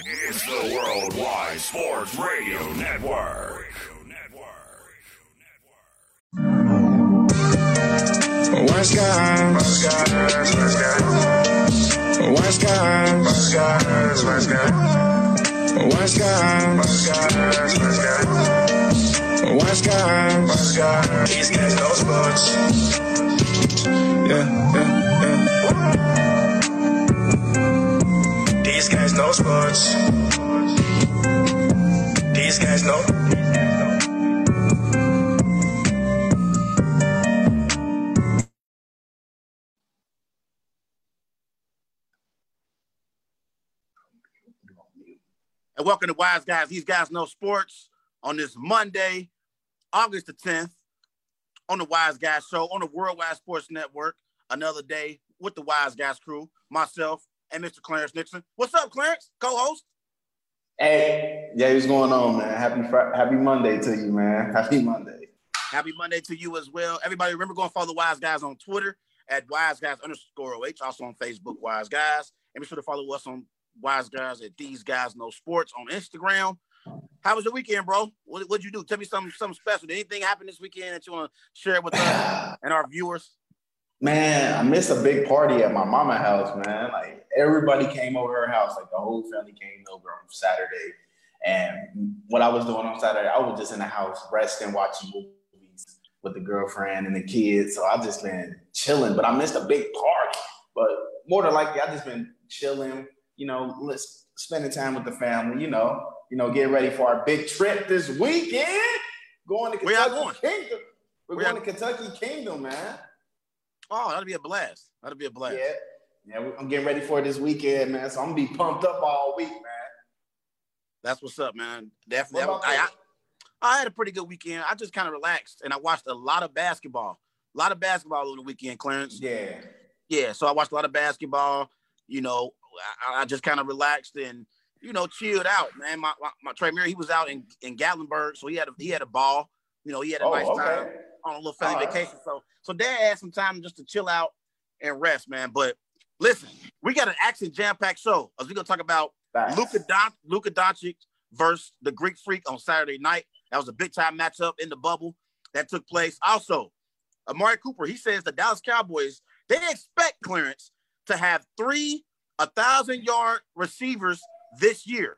It's the Worldwide Sports Radio Network. White skies, white skies, white skies. White skies, white skies, East Coast no sports. Yeah. These guys no sports. These guys no. And welcome to Wise Guys, These Guys Know Sports on this Monday, August the 10th, on the Wise Guys Show, on the Worldwide Sports Network, another day with the Wise Guys crew, myself, and Mr. Clarence Nixon. What's up, Clarence, co-host? Hey, yeah, what's going on, man? Happy Monday to you, man. Happy Monday. Happy Monday to you as well. Everybody, remember, go and follow the Wise Guys on Twitter at WiseGuys_OH, also on Facebook, Wise Guys. And be sure to follow us on Wise Guys at These Guys Know Sports on Instagram. How was the weekend, bro? What'd you do? Tell me something special. Did anything happen this weekend that you want to share with us and our viewers? Man, I missed a big party at my mama's house, man. Like, everybody came over her house. Like, the whole family came over on Saturday. And what I was doing on Saturday, I was just in the house resting, watching movies with the girlfriend and the kids. So I've just been chilling. But I missed a big party. But more than likely, I've just been chilling, you know, let's spending time with the family, you know, getting ready for our big trip this weekend. Going to Kentucky Kingdom. We're going to Kentucky Kingdom, man. Oh, that'll be a blast. Yeah, I'm getting ready for it this weekend, man. So I'm going to be pumped up all week, man. That's what's up, man. Definitely. I had a pretty good weekend. I just kind of relaxed, and I watched a lot of basketball. A lot of basketball over the weekend, Clarence. Yeah. Yeah, so I watched a lot of basketball, you know. I just kind of relaxed and, you know, chilled out, man. My Trey Murray, he was out in Gatlinburg, so he had a ball. You know, he had a nice time on a little family vacation. So Dad had some time just to chill out and rest, man. But listen, we got an action jam-packed show. We're going to talk about Luka Doncic versus the Greek Freak on Saturday night. That was a big-time matchup in the bubble that took place. Also, Amari Cooper, he says the Dallas Cowboys, they expect, Clarence, to have 3 1,000-yard receivers this year.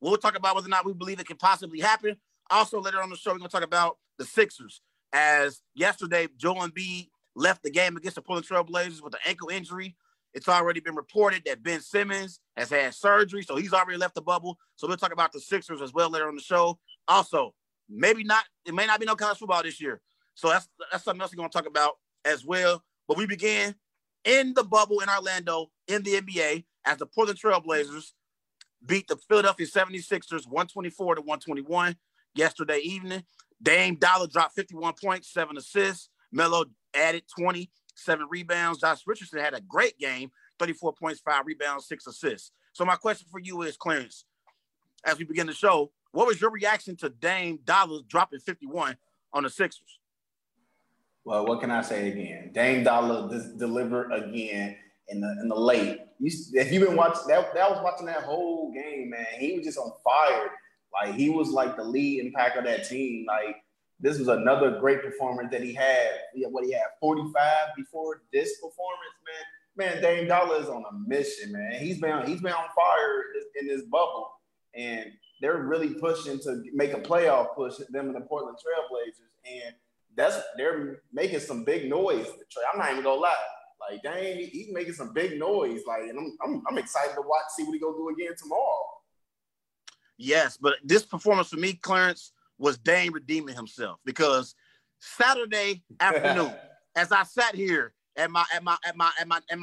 We'll talk about whether or not we believe it can possibly happen. Also, later on the show, we're going to talk about the Sixers. As yesterday, Joel Embiid left the game against the Portland Trail Blazers with an ankle injury. It's already been reported that Ben Simmons has had surgery, so he's already left the bubble. So we'll talk about the Sixers as well later on the show. Also, it may not be no college football this year. So that's something else we're going to talk about as well. But we begin in the bubble in Orlando in the NBA as the Portland Trail Blazers beat the Philadelphia 76ers 124-121 yesterday evening. Dame Dollar dropped 51 points, 7 assists. Melo added 27 rebounds. Josh Richardson had a great game, 34 points, 5 rebounds, 6 assists. So my question for you is, Clarence, as we begin the show, what was your reaction to Dame Dollar dropping 51 on the Sixers? Well, what can I say again? Dame Dollar delivered again in the late. If you've been watching that was watching that whole game, man. He was just on fire. Like, he was like the lead impact of that team. Like, this was another great performance that he had. He had 45 before this performance, man. Man, Dame Dollar is on a mission, man. He's been on fire in this bubble, and they're really pushing to make a playoff push. Them and the Portland Trail Blazers, and they're making some big noise. I'm not even gonna lie. Like, dang, he's making some big noise. Like, and I'm excited to see what he gonna do again tomorrow. Yes, but this performance for me, Clarence, was Dame redeeming himself, because Saturday afternoon, as I sat here at my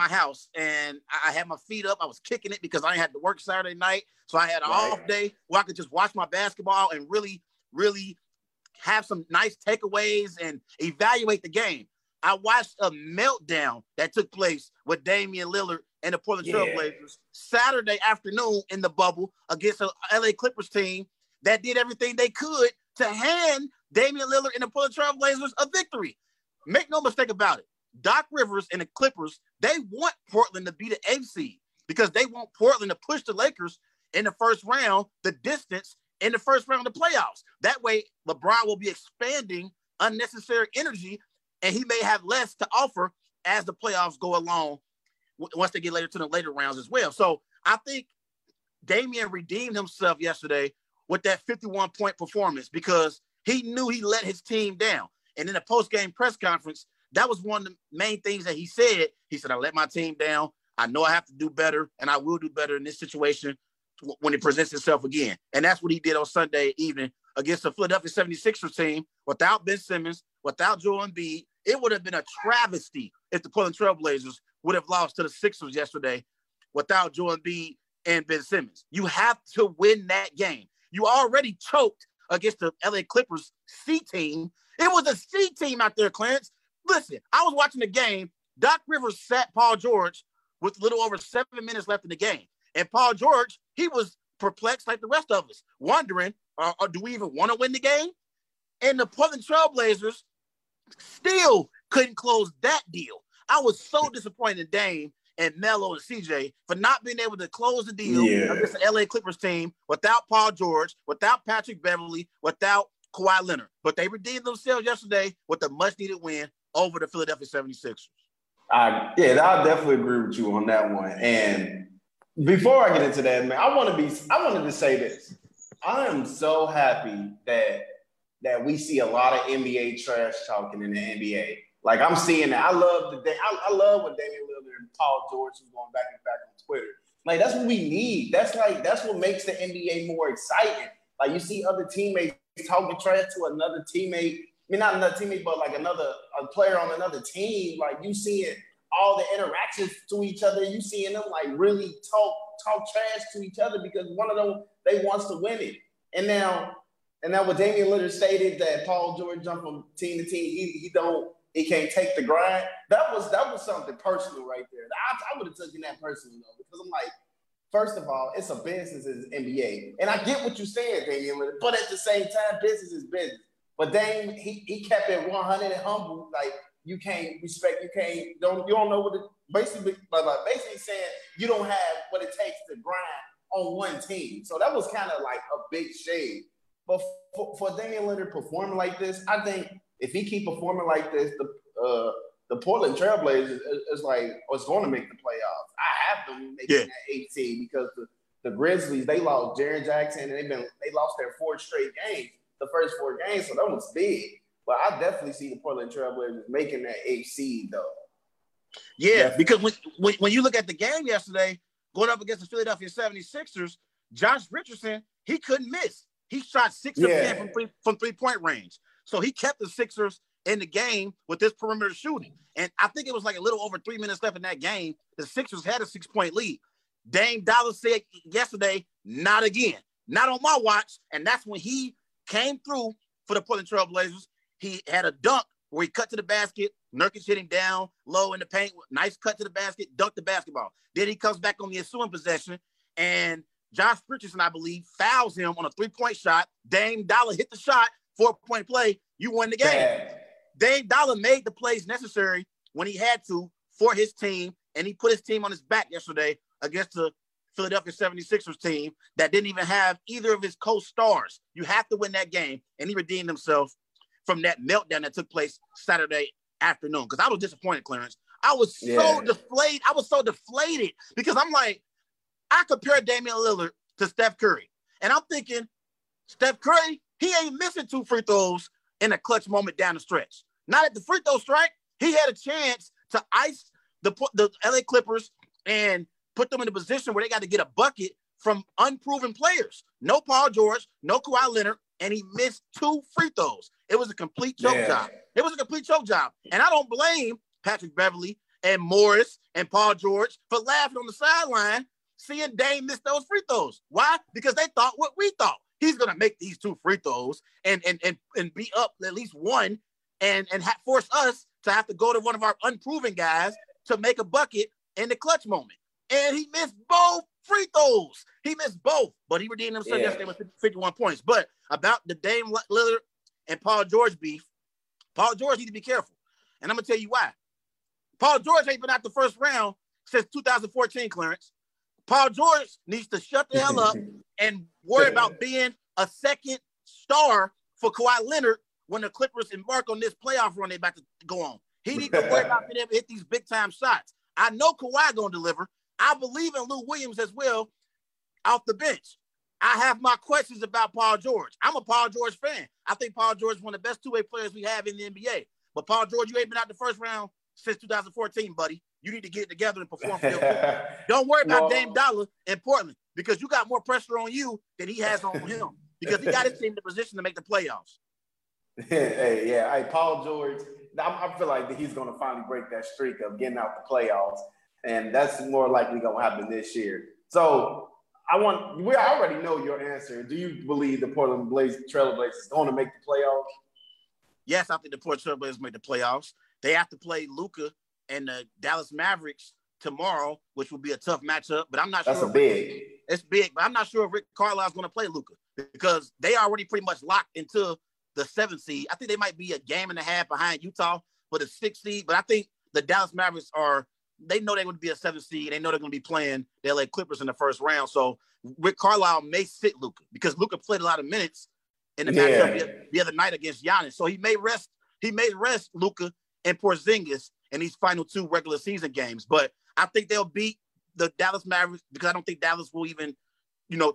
house and I had my feet up, I was kicking it because I had to work Saturday night, so I had an off day where I could just watch my basketball and really, really have some nice takeaways and evaluate the game. I watched a meltdown that took place with Damian Lillard and the Portland Trail Blazers Saturday afternoon in the bubble against the LA Clippers team that did everything they could to hand Damian Lillard and the Portland Trail Blazers a victory. Make no mistake about it. Doc Rivers and the Clippers, they want Portland to be the 8th seed because they want Portland to push the Lakers in the first round, the distance in the first round of the playoffs. That way, LeBron will be expanding unnecessary energy, and he may have less to offer as the playoffs go along once they get later to the later rounds as well. So I think Damian redeemed himself yesterday with that 51-point performance because he knew he let his team down. And in a post-game press conference, that was one of the main things that he said. He said, I let my team down. I know I have to do better, and I will do better in this situation when it presents itself again. And that's what he did on Sunday evening against the Philadelphia 76ers team without Ben Simmons, without Joel Embiid. It would have been a travesty if the Portland Trailblazers would have lost to the Sixers yesterday without Joel Embiid and Ben Simmons. You have to win that game. You already choked against the LA Clippers C team. It was a C team out there, Clarence. Listen, I was watching the game. Doc Rivers sat Paul George with a little over 7 minutes left in the game. And Paul George, he was perplexed like the rest of us, wondering, do we even want to win the game? And the Portland Trailblazers still couldn't close that deal. I was so disappointed in Dame and Melo and CJ for not being able to close the deal against the LA Clippers team without Paul George, without Patrick Beverly, without Kawhi Leonard. But they redeemed themselves yesterday with a much-needed win over the Philadelphia 76ers. I'll definitely agree with you on that one. And before I get into that, man, I wanted to say this. I am so happy that we see a lot of NBA trash talking in the NBA. Like, I'm seeing that. I love what Damian Lillard and Paul George is going back and back on Twitter. Like, that's what we need. That's what makes the NBA more exciting. Like, you see other teammates talking trash to another teammate. I mean, not another teammate, but like a player on another team. Like, you seeing all the interactions to each other. You seeing them like really talk trash to each other because one of them, they wants to win it. And now what Damian Lillard stated, that Paul George jumped from team to team, he can't take the grind. That was something personal right there. I would have taken that personally though, because I'm like, first of all, it's a business in the NBA. And I get what you said, Damian Lillard, but at the same time, business is business. But Dame, he kept it 100 and humble. Like, basically saying you don't have what it takes to grind on one team. So that was kind of like a big shade. But for Damian Lillard performing like this, I think if he keep performing like this, the Portland Trailblazers is going to make the playoffs. I have them making that 18 because the Grizzlies, they lost Jaren Jackson and they lost their four straight games. The first four games, so that was big. But I definitely see the Portland Trailblazers making that 8th seed, though. Yeah, because when you look at the game yesterday, going up against the Philadelphia 76ers, Josh Richardson, he couldn't miss. He shot 6 of 10 from three-point range. So he kept the Sixers in the game with this perimeter shooting. And I think it was like a little over 3 minutes left in that game. The Sixers had a 6-point lead. Dame Dollar said yesterday, not again. Not on my watch. And that's when he came through for the Portland Trailblazers. He had a dunk where he cut to the basket. Nurkic hit him down low in the paint. Nice cut to the basket, dunked the basketball. Then he comes back on the ensuing possession, and Josh Richardson, I believe, fouls him on a three-point shot. Dame Dollar hit the shot, 4-point play. You won the game. Damn. Dame Dollar made the plays necessary when he had to for his team, and he put his team on his back yesterday against the Philadelphia 76ers team that didn't even have either of his co-stars. You have to win that game, and he redeemed himself from that meltdown that took place Saturday afternoon. Because I was disappointed, Clarence. I was so deflated. I was so deflated because I'm like, I compare Damian Lillard to Steph Curry. And I'm thinking, Steph Curry, he ain't missing 2 free throws in a clutch moment down the stretch. Not at the free throw strike. He had a chance to ice the LA Clippers and put them in a position where they got to get a bucket from unproven players. No Paul George, no Kawhi Leonard, and he missed 2 free throws. It was a complete choke job. It was a complete choke job. And I don't blame Patrick Beverly and Morris and Paul George for laughing on the sideline seeing Dame miss those free throws. Why? Because they thought what we thought. He's going to make these 2 free throws and be up at least one and force us to have to go to one of our unproven guys to make a bucket in the clutch moment. And he missed both free throws. He missed both, but he redeemed himself yesterday with 51 points. But about the Dame Lillard and Paul George beef, Paul George needs to be careful. And I'm going to tell you why. Paul George ain't been out the first round since 2014, Clarence. Paul George needs to shut the hell up and worry about being a second star for Kawhi Leonard when the Clippers embark on this playoff run they're about to go on. He needs to worry about being able to hit these big-time shots. I know Kawhi going to deliver. I believe in Lou Williams as well off the bench. I have my questions about Paul George. I'm a Paul George fan. I think Paul George is one of the best two-way players we have in the NBA. But Paul George, you ain't been out the first round since 2014, buddy. You need to get together and perform for your team. Don't worry about Dame Dollar in Portland because you got more pressure on you than he has on him because he got his team in the position to make the playoffs. Hey, Paul George, I feel like he's going to finally break that streak of getting out the playoffs, and that's more likely going to happen this year. So we already know your answer. Do you believe the Portland Trailblazers is going to make the playoffs? Yes, I think the Portland Trailblazers make the playoffs. They have to play Luka and the Dallas Mavericks tomorrow, which will be a tough matchup. But I'm not sure. That's big. It's big, but I'm not sure if Rick Carlisle is going to play Luka because they already pretty much locked into the 7th seed. I think they might be a game and a half behind Utah for the 6th seed. But I think the Dallas Mavericks they know they're going to be a 7th seed. They know they're going to be playing the LA Clippers in the first round. So Rick Carlisle may sit Luka because Luka played a lot of minutes in the matchup the other night against Giannis. So he may rest. He may rest Luka and Porzingis in these final two regular season games. But I think they'll beat the Dallas Mavericks because I don't think Dallas will even,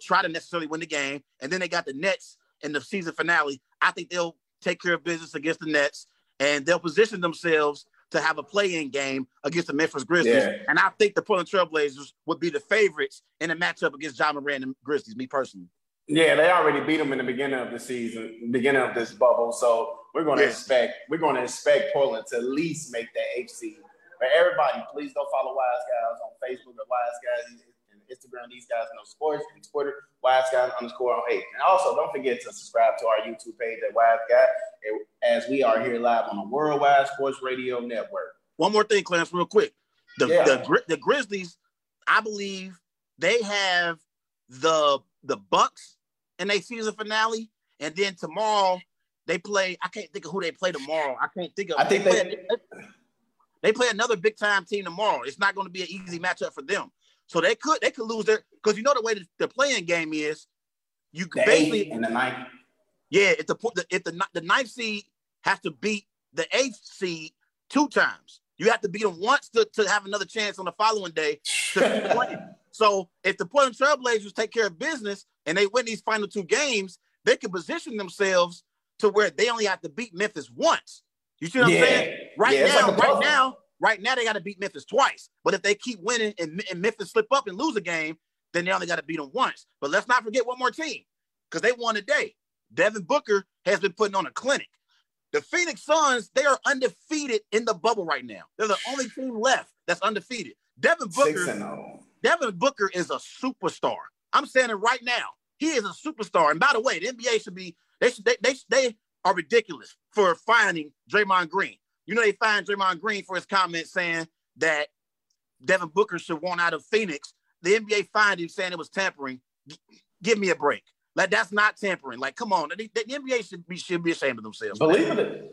try to necessarily win the game. And then they got the Nets in the season finale. I think they'll take care of business against the Nets and they'll position themselves to have a play-in game against the Memphis Grizzlies. Yeah. And I think the Portland Trailblazers would be the favorites in a matchup against Ja Morant and Grizzlies, me personally. Yeah, they already beat them in the beginning of the season, beginning of this bubble. So we're going to expect Portland to at least make that 8th seed. But everybody, please go follow Wise Guys on Facebook at Wise Guys and Instagram. These guys know sports and Twitter, Wise Guys _8. And also, don't forget to subscribe to our YouTube page at Wise Guys, as we are here live on the Worldwide Sports Radio Network. One more thing, Clarence, real quick. The Grizzlies, I believe they have the Bucks in their season finale, and then tomorrow they play. I can't think of who they play tomorrow. They play another big time team tomorrow. It's not going to be an easy matchup for them. So they could lose their, because the way the playing game is, you the basically in the 9th. Yeah, if the 9th seed has to beat the 8th seed 2 times. You have to beat them once to have another chance on the following day to play. So if the Portland Trailblazers take care of business and they win these final 2 games, they can position themselves to where they only have to beat Memphis once. You see what I'm saying? Right now they got to beat Memphis twice. But if they keep winning and Memphis slip up and lose a game, then they only got to beat them once. But let's not forget one more team because they won today. Devin Booker has been putting on a clinic. The Phoenix Suns, they are undefeated in the bubble right now. They're the only team left that's undefeated. Devin Booker is a superstar. I'm saying it right now. He is a superstar. And by the way, the NBA should be – they are ridiculous for fining Draymond Green. They fined Draymond Green for his comment saying that Devin Booker should want out of Phoenix. The NBA fined him saying it was tampering. Give me a break. Like, that's not tampering. Like, come on. The NBA should be ashamed of themselves. Believe it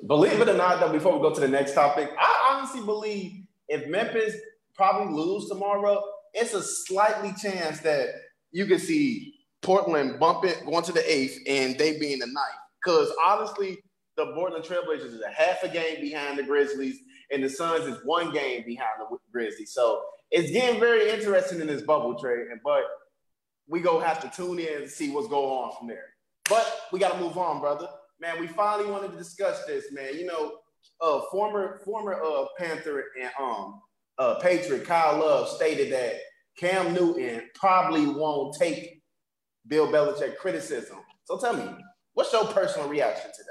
or not, though, before we go to the next topic, I honestly believe if Memphis probably lose tomorrow – it's a slightly chance that you can see Portland going to the 8th and they being the 9th. Because honestly, the Portland Trailblazers is a half a game behind the Grizzlies, and the Suns is 1 game behind the Grizzlies. So it's getting very interesting in this bubble trade. But we gonna have to tune in and see what's going on from there. But we gotta move on, brother. Man, we finally wanted to discuss this, man. Former Panther and Patriot Kyle Love stated that Cam Newton probably won't take Bill Belichick criticism. So tell me, what's your personal reaction to that?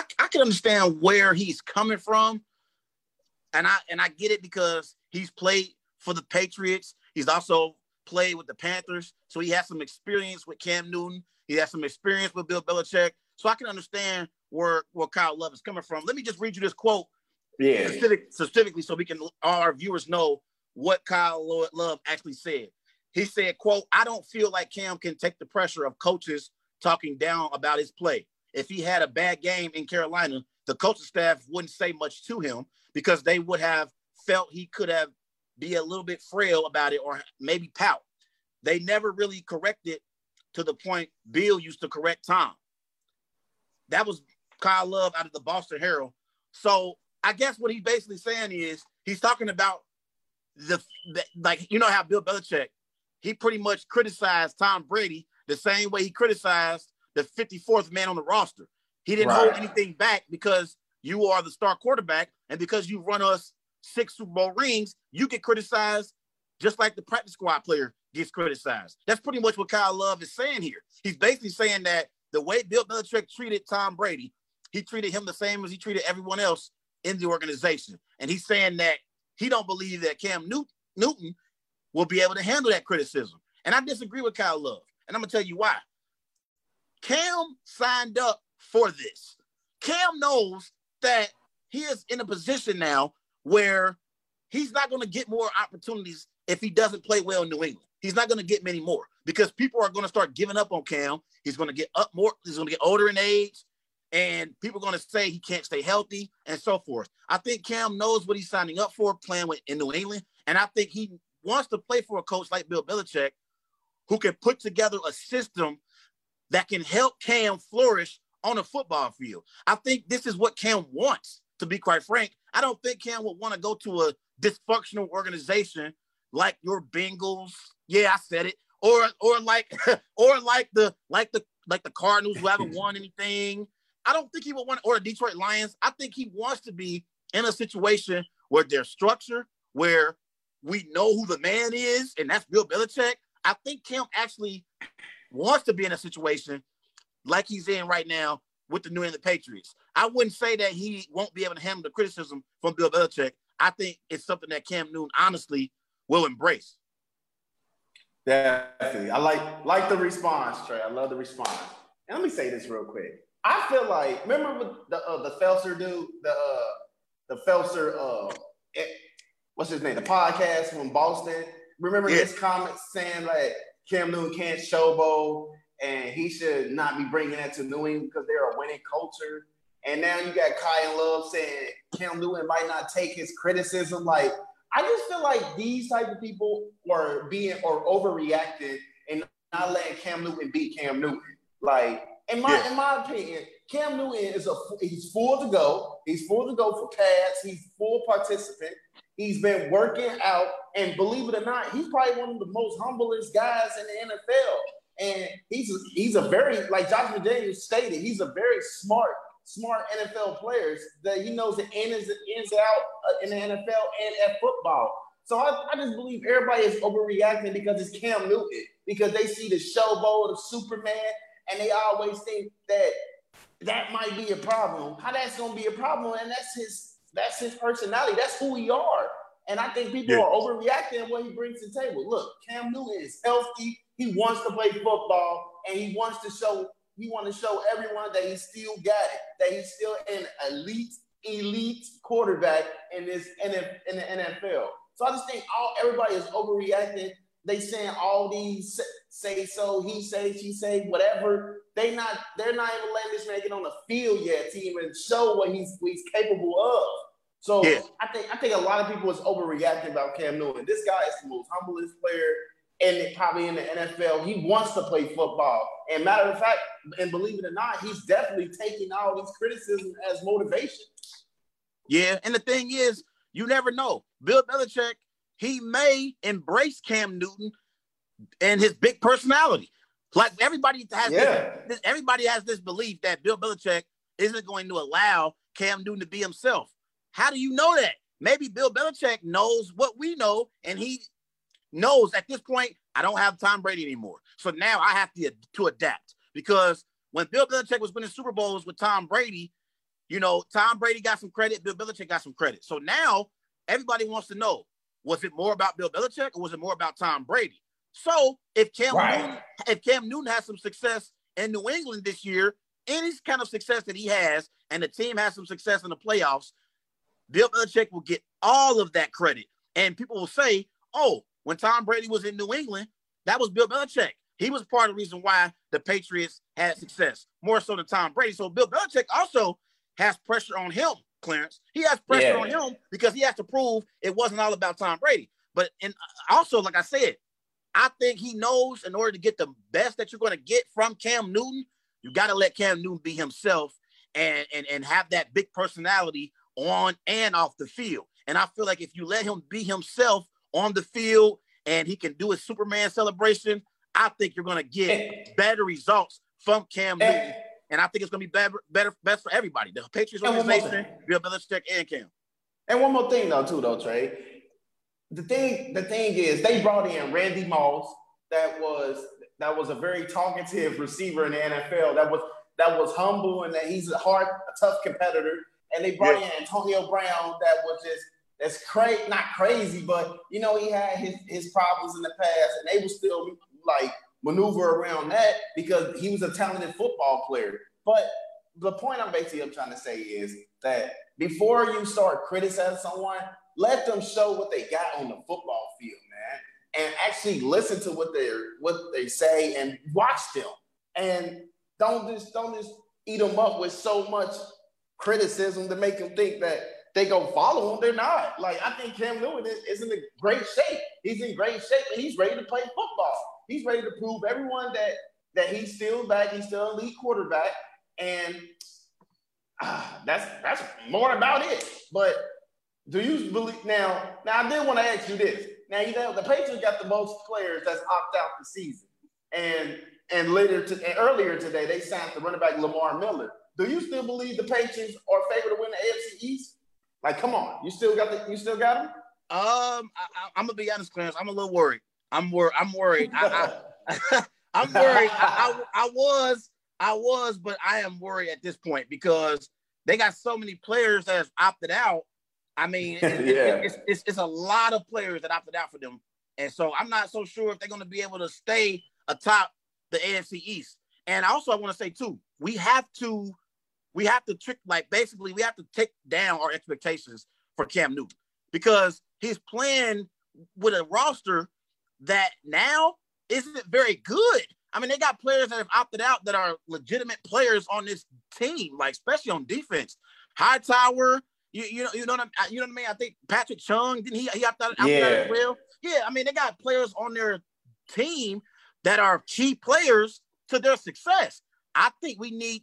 I can understand where he's coming from, and I get it because he's played for the Patriots. He's also played with the Panthers, so he has some experience with Cam Newton. He has some experience with Bill Belichick, so I can understand where Kyle Love is coming from. Let me just read you this quote. Yeah. Specifically, so we can all our viewers know what Kyle Love actually said. He said, quote, "I don't feel like Cam can take the pressure of coaches talking down about his play. If he had a bad game in Carolina, the coaching staff wouldn't say much to him because they would have felt he could have be a little bit frail about it or maybe pout. They never really corrected to the point Bill used to correct Tom. That was Kyle Love out of the Boston Herald. So I guess what he's basically saying is he's talking about like, you know how Bill Belichick, he pretty much criticized Tom Brady the same way he criticized the 54th man on the roster. He didn't hold anything back because you are the star quarterback and because you run us 6 Super Bowl rings, you get criticized just like the practice squad player gets criticized. That's pretty much what Kyle Love is saying here. He's basically saying that the way Bill Belichick treated Tom Brady, he treated him the same as he treated everyone else in the organization. And he's saying that he don't believe that Cam Newton will be able to handle that criticism. And I disagree with Kyle Love. And I'm going to tell you why. Cam signed up for this. Cam knows that he is in a position now where he's not going to get more opportunities if he doesn't play well in New England. He's not going to get many more because people are going to start giving up on Cam. He's going to get up more. He's going to get older in age. And people are going to say he can't stay healthy and so forth. I think Cam knows what he's signing up for playing with in New England. And I think he wants to play for a coach like Bill Belichick who can put together a system that can help Cam flourish on a football field. I think this is what Cam wants, to be quite frank. I don't think Cam would want to go to a dysfunctional organization like your Bengals. Yeah, I said it. Or like the Cardinals who haven't won anything. I don't think he would want, or the Detroit Lions. I think he wants to be in a situation where there's structure, where we know who the man is, and that's Bill Belichick. I think Cam actually wants to be in a situation like he's in right now with the New England Patriots. I wouldn't say that he won't be able to handle the criticism from Bill Belichick. I think it's something that Cam Newton honestly will embrace. Definitely. I like the response, Trey. I love the response. And let me say this real quick. I feel like, remember with the Felser dude, the Felser, what's his name? The podcast from Boston. Remember his comments saying like Cam Newton can't showboat and he should not be bringing that to New England because they're a winning culture. And now you got Kyle Love saying Cam Newton might not take his criticism. Like, I just feel like these type of people are overreacted and not letting Cam Newton be Cam Newton. Like, in my opinion, Cam Newton he's full to go. He's full to go for pads. He's full participant. He's been working out, and believe it or not, he's probably one of the most humblest guys in the NFL. And he's a very, like Josh McDaniels stated, he's a very smart NFL player that he knows the ins and out in the NFL and at football. So I just believe everybody is overreacting because it's Cam Newton, because they see the showboat of Superman, and they always think that might be a problem. How that's going to be a problem, and that's his personality. That's who we are. And I think people are overreacting at what he brings to the table. Look, Cam Newton is healthy. He wants to play football, and he wants to show everyone that he still got it, that he's still an elite quarterback in the NFL. So I just think everybody is overreacting. They saying all these say so, he say, she say, whatever. They're not even letting this man get on the field yet to even show what he's capable of. So I think a lot of people is overreacting about Cam Newton. This guy is the most humblest player probably in the NFL. He wants to play football. And matter of fact, and believe it or not, he's definitely taking all these criticisms as motivation. Yeah, and the thing is, you never know. Bill Belichick, he may embrace Cam Newton and his big personality. Like everybody has this belief that Bill Belichick isn't going to allow Cam Newton to be himself. How do you know that? Maybe Bill Belichick knows what we know, and he knows at this point, I don't have Tom Brady anymore. So now I have to adapt, because when Bill Belichick was winning Super Bowls with Tom Brady, you know, Tom Brady got some credit, Bill Belichick got some credit. So now everybody wants to know, was it more about Bill Belichick or was it more about Tom Brady? So if Cam Newton has some success in New England this year, any kind of success that he has, and the team has some success in the playoffs, Bill Belichick will get all of that credit. And people will say, oh, when Tom Brady was in New England, that was Bill Belichick. He was part of the reason why the Patriots had success, more so than Tom Brady. So Bill Belichick also has pressure on him, Clarence. He has pressure on him because he has to prove it wasn't all about Tom Brady. But and also, like I said, I think he knows in order to get the best that you're going to get from Cam Newton, you got to let Cam Newton be himself and have that big personality on and off the field. And I feel like if you let him be himself on the field and he can do his Superman celebration, I think you're going to get better results from Cam Newton. And I think it's going to be best for everybody. The Patriots organization, Bill Belichick, and Cam. And one more thing, though, Trey. The thing is, they brought in Randy Moss. That was a very talkative receiver in the NFL. That was humble, and that he's a tough competitor. And they brought in Antonio Brown. That's not crazy, but you know he had his problems in the past, and they were still like maneuver around that because he was a talented football player. But the point I'm trying to say is that before you start criticizing someone, let them show what they got on the football field, man, and actually listen to what they say and watch them, and don't just eat them up with so much criticism to make them think that they go follow him. They're not. Like, I think Cam Newton is in great shape. He's in great shape, and he's ready to play football. He's ready to prove everyone that he's still back. He's still an elite quarterback, and that's more about it. But do you believe now I did want to ask you this. Now, you know, the Patriots got the most players that's opt out this season. And earlier today, they signed the running back Lamar Miller. Do you still believe the Patriots are favored to win the AFC East? Like, come on. You still got him? I'm gonna be honest, Clarence. I'm a little worried. I'm worried. I'm worried. I was, but I am worried at this point because they got so many players that have opted out. I mean, it's a lot of players that opted out for them. And so I'm not so sure if they're going to be able to stay atop the AFC East. And also I want to say, too, we have to take down our expectations for Cam Newton because he's playing with a roster that now isn't very good. I mean, they got players that have opted out that are legitimate players on this team, like especially on defense. Hightower, You know what I mean? I think Patrick Chung, didn't he opt out as well? Yeah, I mean, they got players on their team that are key players to their success. I think we need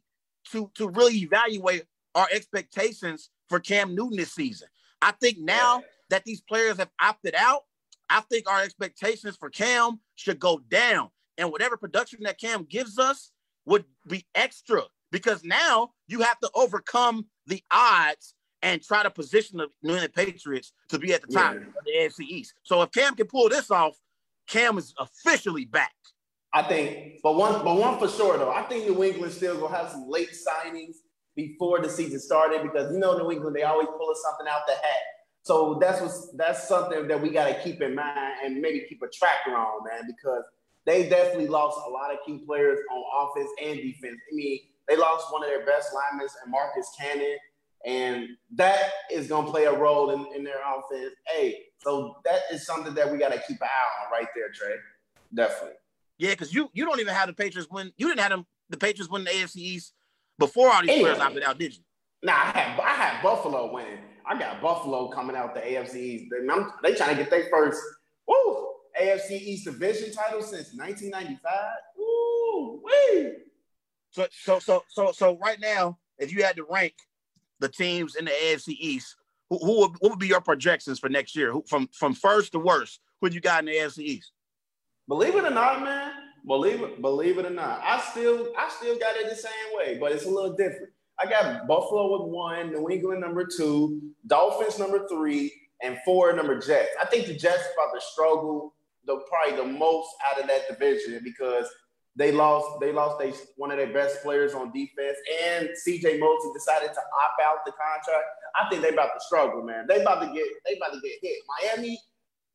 to really evaluate our expectations for Cam Newton this season. I think now that these players have opted out, I think our expectations for Cam should go down. And whatever production that Cam gives us would be extra because now you have to overcome the odds and try to position the New England Patriots to be at the top of the AFC East. So if Cam can pull this off, Cam is officially back. I think, but one for sure though, I think New England still gonna have some late signings before the season started because you know New England, they always pull something out the hat. So that's something that we gotta keep in mind and maybe keep a tracker on, man, because they definitely lost a lot of key players on offense and defense. I mean, they lost one of their best linemen, Marcus Cannon. And that is going to play a role in their offense. Hey, so that is something that we got to keep an eye on right there, Trey. Definitely. Yeah, because you don't even have the Patriots win. You didn't have the Patriots win the AFC East before all these players opted out, did you? Nah, I had Buffalo winning. I got Buffalo coming out the AFC East. They trying to get their first AFC East division title since 1995. Woo, wee. So right now, if you had to rank the teams in the AFC East, what would be your projections for next year? From first to worst, who you got in the AFC East? Believe it or not, man. Believe it or not, I still got it the same way, but it's a little different. I got Buffalo with 1, New England number 2, Dolphins number 3, and 4 number Jets. I think the Jets about to struggle probably the most out of that division because They lost one of their best players on defense, and CJ Mosley decided to opt out the contract. I think they about to struggle, man. They about to get hit. Miami,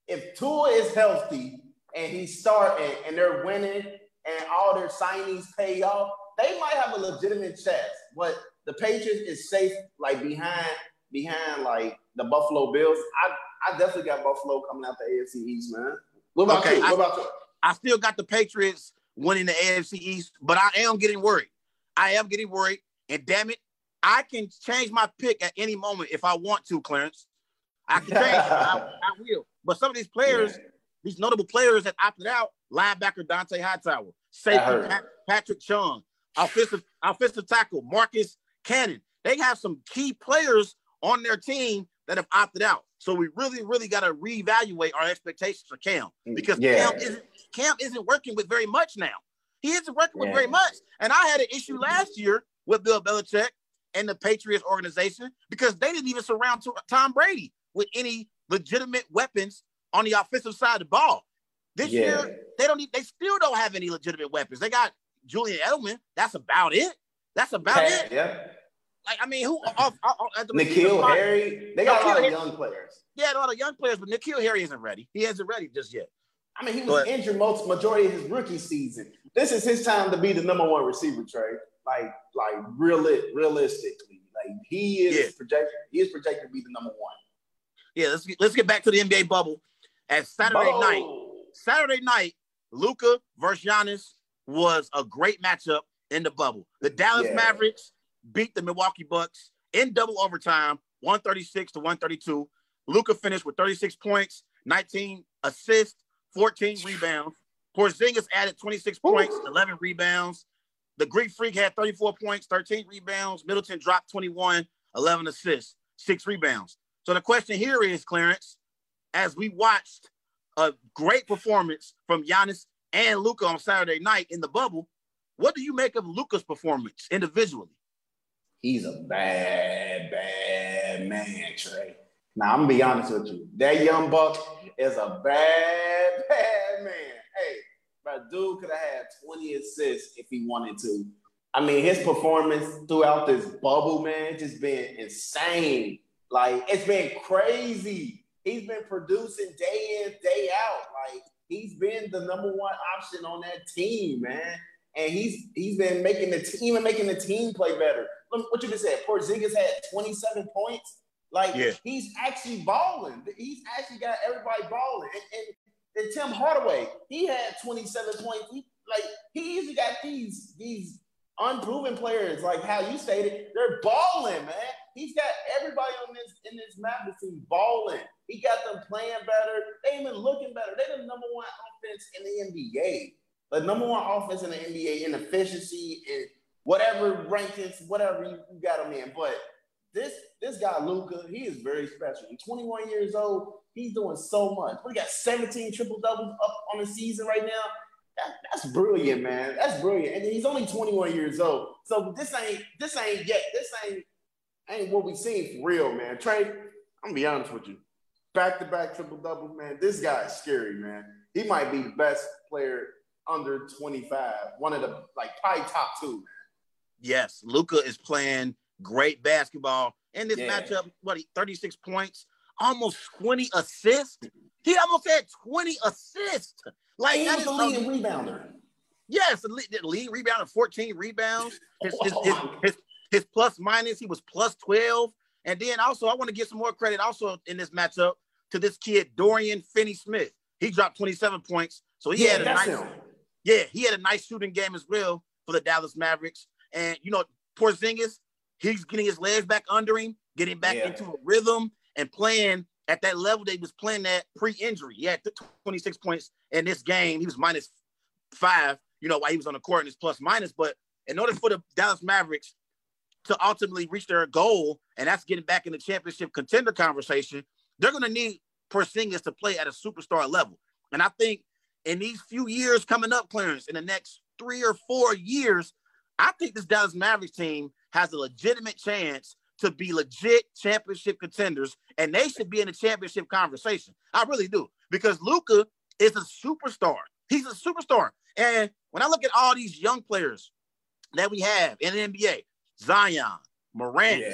if Tua is healthy and he's starting and they're winning and all their signings pay off, they might have a legitimate chance. But the Patriots is safe, like behind like the Buffalo Bills. I definitely got Buffalo coming out the AFC East, man. What about you? I still got the Patriots winning the AFC East, but I am getting worried, and damn it, I can change my pick at any moment if I want to, Clarence. I can change it. I will. But some of these players, these notable players that opted out, linebacker Dont'a Hightower, safety Patrick Chung, offensive tackle Marcus Cannon. They have some key players on their team that have opted out. So we really, really got to reevaluate our expectations for Cam, because Cam isn't working with very much now. He isn't working with very much. And I had an issue last year with Bill Belichick and the Patriots organization because they didn't even surround Tom Brady with any legitimate weapons on the offensive side of the ball. This year, they still don't have any legitimate weapons. They got Julian Edelman. That's about it. Yeah. Like, I mean, who at the N'Keal Harry? They got a lot of young players. Yeah, a lot of young players, but N'Keal Harry isn't ready. He isn't ready just yet. I mean, he was injured most majority of his rookie season. This is his time to be the number one receiver, Trey. Like realistically, like he is projected to be the number one. Yeah, let's get back to the NBA bubble. At Saturday night, Luka versus Giannis was a great matchup in the bubble. The Dallas Mavericks beat the Milwaukee Bucks in double overtime, 136-132. Luka finished with 36 points, 19 assists, 14 rebounds. Porzingis added 26 points, 11 rebounds. The Greek Freak had 34 points, 13 rebounds. Middleton dropped 21, 11 assists, 6 rebounds. So the question here is, Clarence, as we watched a great performance from Giannis and Luka on Saturday night in the bubble, what do you make of Luka's performance individually? He's a bad, bad man, Trey. Now, I'm going to be honest with you. That young buck is a bad, bad man. Hey, my dude could have had 20 assists if he wanted to. I mean, his performance throughout this bubble, man, just been insane. Like, it's been crazy. He's been producing day in, day out. Like, he's been the number one option on that team, man. And he's been making the team play better. Look, what you just said, Porzingis had 27 points. Like, he's actually balling. He's actually got everybody balling. And Tim Hardaway, he had 27 points. He usually got these unproven players, like how you stated, they're balling, man. He's got everybody in this Mavericks team balling. He got them playing better. They even looking better. They're the number one offense in the NBA. The number one offense in the NBA in efficiency and whatever rankings, whatever you got him in. But this guy, Luka, he is very special. He's 21 years old. He's doing so much. We got 17 triple-doubles up on the season right now. That's brilliant, man. That's brilliant. And he's only 21 years old. So this ain't what we seen for real, man. Trey, I'm going to be honest with you. Back-to-back triple-doubles, man. This guy is scary, man. He might be the best player under 25. One of the, probably top two, man. Yes, Luka is playing great basketball. In this matchup, 36 points, almost 20 assists. He almost had 20 assists. Like, he's the leading rebounder. Yes, the leading rebounder, 14 rebounds. His plus minus, he was plus 12. And then also, I want to give some more credit also in this matchup to this kid, Dorian Finney-Smith. He dropped 27 points. So he had a nice shooting game as well for the Dallas Mavericks. And, Porzingis, he's getting his legs back under him, getting back into a rhythm and playing at that level that he was playing at pre-injury. He had 26 points in this game. He was minus 5, while he was on the court, and his plus minus. But in order for the Dallas Mavericks to ultimately reach their goal, and that's getting back in the championship contender conversation, they're going to need Porzingis to play at a superstar level. And I think in these few years coming up, Clarence, in the next 3 or 4 years, I think this Dallas Mavericks team has a legitimate chance to be legit championship contenders, and they should be in the championship conversation. I really do, because Luka is a superstar. He's a superstar. And when I look at all these young players that we have in the NBA, Zion, Morant,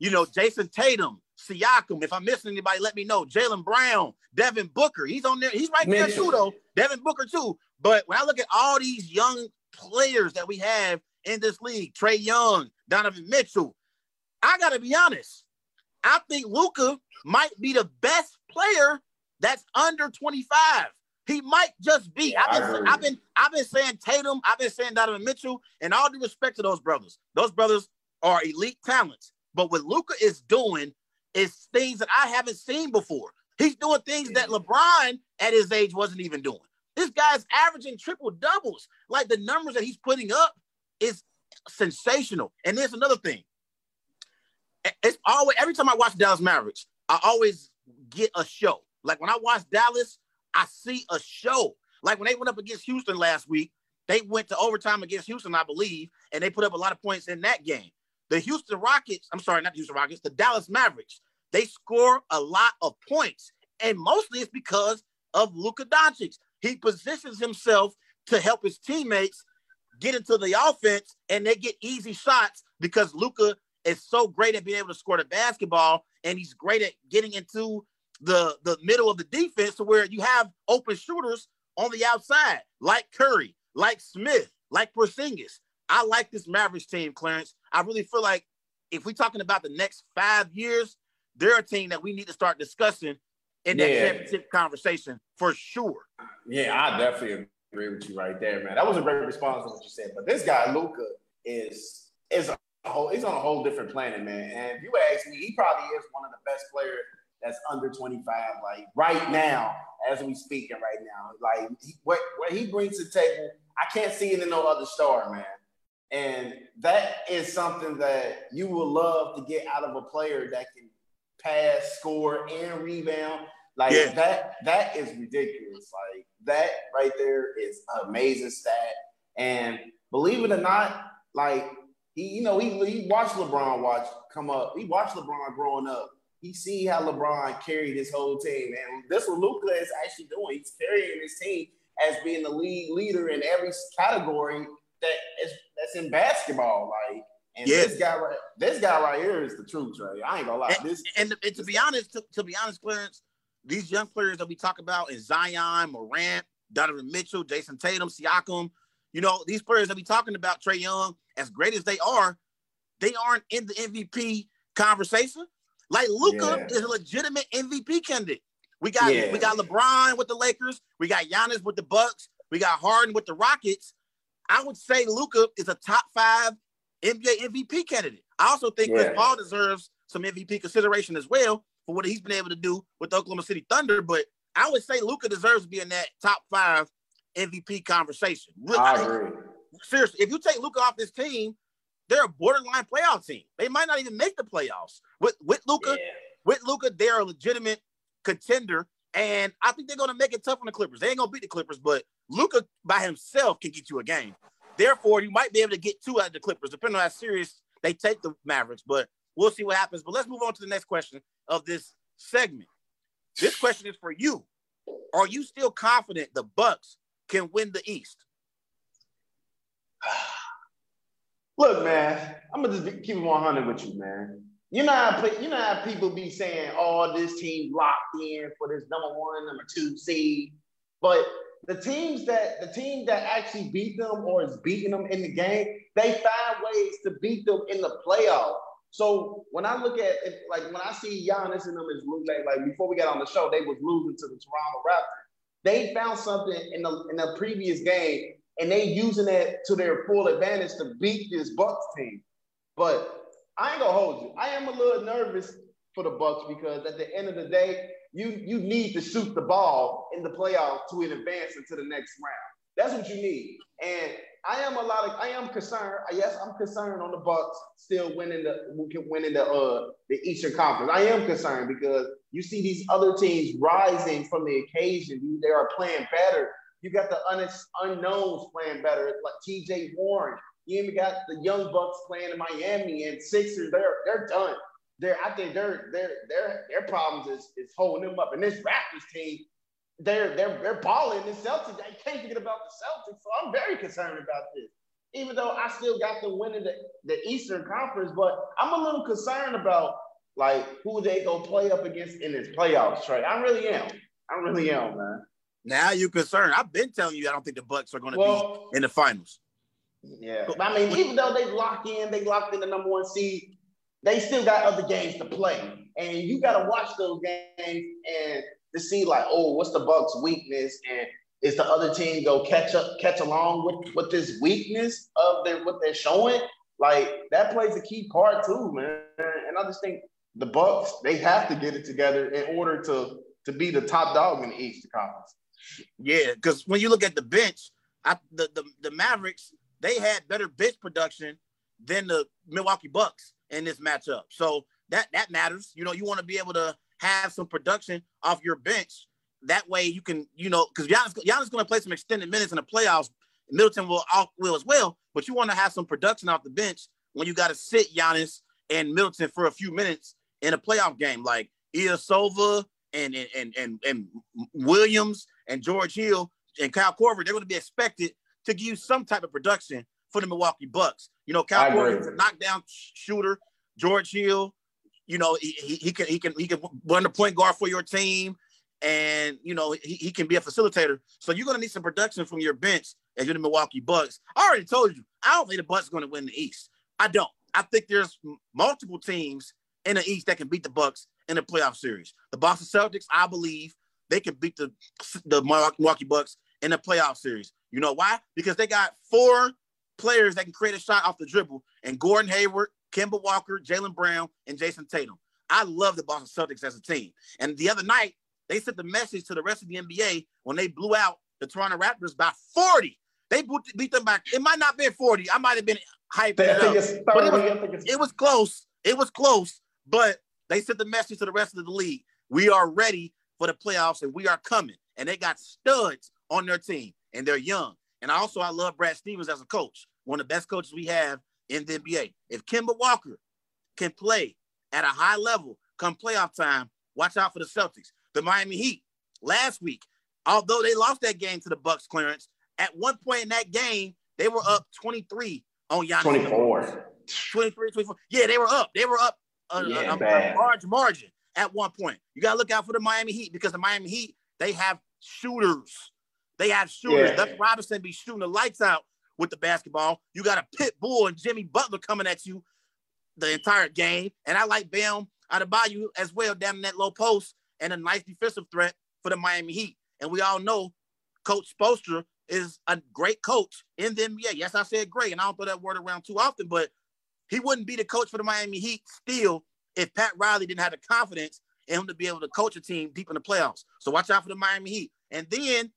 Jason Tatum, Siakam. If I'm missing anybody, let me know. Jaylen Brown, Devin Booker. He's on there. He's right there too, though. Devin Booker too. But when I look at all these young players that we have in this league, Trae Young, Donovan Mitchell, I got to be honest. I think Luka might be the best player that's under 25. He might just be. Yeah, I've been saying Tatum. I've been saying Donovan Mitchell. And all due respect to those brothers. Those brothers are elite talents. But what Luka is doing is things that I haven't seen before. He's doing things that LeBron at his age wasn't even doing. This guy's averaging triple doubles. Like, the numbers that he's putting up is sensational. And there's another thing. It's always, every time I watch Dallas Mavericks, I always get a show. Like, when I watch Dallas, I see a show. Like, when they went up against Houston last week, they went to overtime against Houston, I believe, and they put up a lot of points in that game. The Dallas Mavericks, they score a lot of points, and mostly it's because of Luka Doncic. He positions himself to help his teammates get into the offense, and they get easy shots because Luka is so great at being able to score the basketball, and he's great at getting into the middle of the defense to where you have open shooters on the outside, like Curry, like Smith, like Porzingis. I like this Mavericks team, Clarence. I really feel like if we're talking about the next 5 years, they're a team that we need to start discussing in that championship conversation for sure. Yeah, I definitely agree with you right there, man. That was a great response to what you said. But this guy, Luka, he's on a whole different planet, man. And if you ask me, he probably is one of the best players that's under 25, like right now, as we speaking right now. Like, what he brings to the table, I can't see it in no other star, man. And that is something that you will love to get out of a player that can pass, score, and rebound. Like, that is ridiculous. Like, that right there is an amazing stat. And believe it or not, like, he watched LeBron come up. He watched LeBron growing up. He see how LeBron carried his whole team. And this is what Luka is actually doing. He's carrying his team as being the league leader in every category that's in basketball. Like, and this guy right here is the truth, right? I ain't gonna lie. To be honest, Clarence, these young players that we talk about in Zion, Morant, Donovan Mitchell, Jason Tatum, Siakam, you know, these players that we talking about, Trae Young, as great as they are, they aren't in the MVP conversation. Like, Luka is a legitimate MVP candidate. We got LeBron with the Lakers. We got Giannis with the Bucks. We got Harden with the Rockets. I would say Luka is a top 5 NBA MVP candidate. I also think Chris Paul deserves some MVP consideration as well for what he's been able to do with the Oklahoma City Thunder. But I would say Luka deserves to be in that top 5 MVP conversation. Really, I agree. Seriously, if you take Luka off this team, they're a borderline playoff team. They might not even make the playoffs. With Luka, they're a legitimate contender, and I think they're going to make it tough on the Clippers. They ain't going to beat the Clippers, but Luka by himself can get you a game. Therefore, you might be able to get 2 out of the Clippers, depending on how serious they take the Mavericks, but we'll see what happens. But let's move on to the next question of this segment. This question is for you. Are you still confident the Bucks can win the East? Look, man, I'm going to just keep it 100 with you, man. You know how people be saying, oh, this team locked in for this number 1, number 2 seed. But the team that actually beat them or is beating them in the game, they find ways to beat them in the playoff. So when I look at it, like when I see Giannis and them is losing, like before we got on the show, they was losing to the Toronto Raptors. They found something in the previous game, and they using that to their full advantage to beat this Bucks team. But I ain't gonna hold you. I am a little nervous for the Bucks because at the end of the day, you need to shoot the ball in the playoffs to advance into the next round. That's what you need. And I am concerned. Yes, I'm concerned on the Bucks still winning the Eastern Conference. I am concerned because you see these other teams rising from the occasion. They are playing better. You got the unknowns playing better, like T.J. Warren. You even got the young Bucks playing in Miami and Sixers. They're done. I think their problems is holding them up. And this Raptors team, they're balling. The Celtics, I can't forget about the Celtics. So I'm very concerned about this. Even though I still got them winning the Eastern Conference, but I'm a little concerned about like who they gonna play up against in this playoffs, Trey. I really am, man. Now you're concerned. I've been telling you I don't think the Bucks are gonna be in the finals. Yeah, I mean, even though they locked in the number 1 seed, they still got other games to play, and you got to watch those games and to see like, oh, what's the Bucks' weakness, and is the other team go catch along with this weakness of what they're showing? Like that plays a key part too, man. And I just think the Bucks, they have to get it together in order to to be the top dog in the Eastern Conference. Yeah, because when you look at the bench, the Mavericks, they had better bench production than the Milwaukee Bucks in this matchup. So that matters. You know, you want to be able to have some production off your bench. That way you can, you know, because Giannis going to play some extended minutes in the playoffs. Middleton will as well, but you want to have some production off the bench when you got to sit Giannis and Middleton for a few minutes in a playoff game. Like Ilyasova and Williams and George Hill and Kyle Korver, they're going to be expected to give you some type of production for the Milwaukee Bucks. You know, Kyle Korver is a knockdown shooter. George Hill, you know, he can run the point guard for your team, and you know he can be a facilitator. So you're going to need some production from your bench as you're the Milwaukee Bucks. I already told you, I don't think the Bucks are going to win the East. I don't. I think there's multiple teams in the East that can beat the Bucks in the playoff series. The Boston Celtics, I believe, they can beat the Milwaukee Bucks in the playoff series. You know why? Because they got four players that can create a shot off the dribble, and Gordon Hayward, Kemba Walker, Jaylen Brown, and Jason Tatum. I love the Boston Celtics as a team. And the other night, they sent the message to the rest of the NBA when they blew out the Toronto Raptors by 40. They beat them by, it might not have been 40. I might have been hyped. It was close. It was close, but they sent the message to the rest of the league. We are ready for the playoffs, and we are coming. And they got studs on their team, and they're young. And also, I love Brad Stevens as a coach, one of the best coaches we have in the NBA. If Kemba Walker can play at a high level come playoff time, watch out for the Celtics. The Miami Heat last week, although they lost that game to the Bucks, Clarence, at one point in that game, they were up 23 on Giannis. 24. Yeah, they were up. They were up a large margin at one point. You got to look out for the Miami Heat, because the Miami Heat, they have shooters. They have shooters. Yeah. Duncan Robinson be shooting the lights out with the basketball. You got a pit bull and Jimmy Butler coming at you the entire game. And I like Bam Adebayo as well down in that low post, and a nice defensive threat for the Miami Heat. And we all know Coach Spoelstra is a great coach in the NBA. Yes, I said great, and I don't throw that word around too often, but he wouldn't be the coach for the Miami Heat still if Pat Riley didn't have the confidence in him to be able to coach a team deep in the playoffs. So watch out for the Miami Heat. And then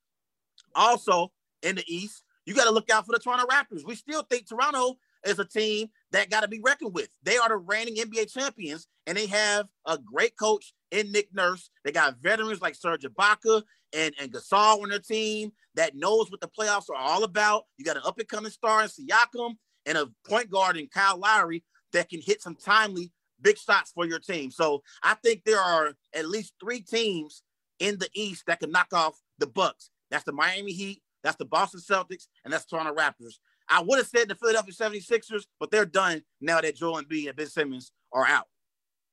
also in the East, you got to look out for the Toronto Raptors. We still think Toronto is a team that got to be reckoned with. They are the reigning NBA champions, and they have a great coach in Nick Nurse. They got veterans like Serge Ibaka and Gasol on their team that knows what the playoffs are all about. You got an up-and-coming star in Siakam and a point guard in Kyle Lowry that can hit some timely big shots for your team. So I think there are at least three teams in the East that can knock off the Bucks. That's the Miami Heat, that's the Boston Celtics, and that's Toronto Raptors. I would have said the Philadelphia 76ers, but they're done now that Joel Embiid and Ben Simmons are out.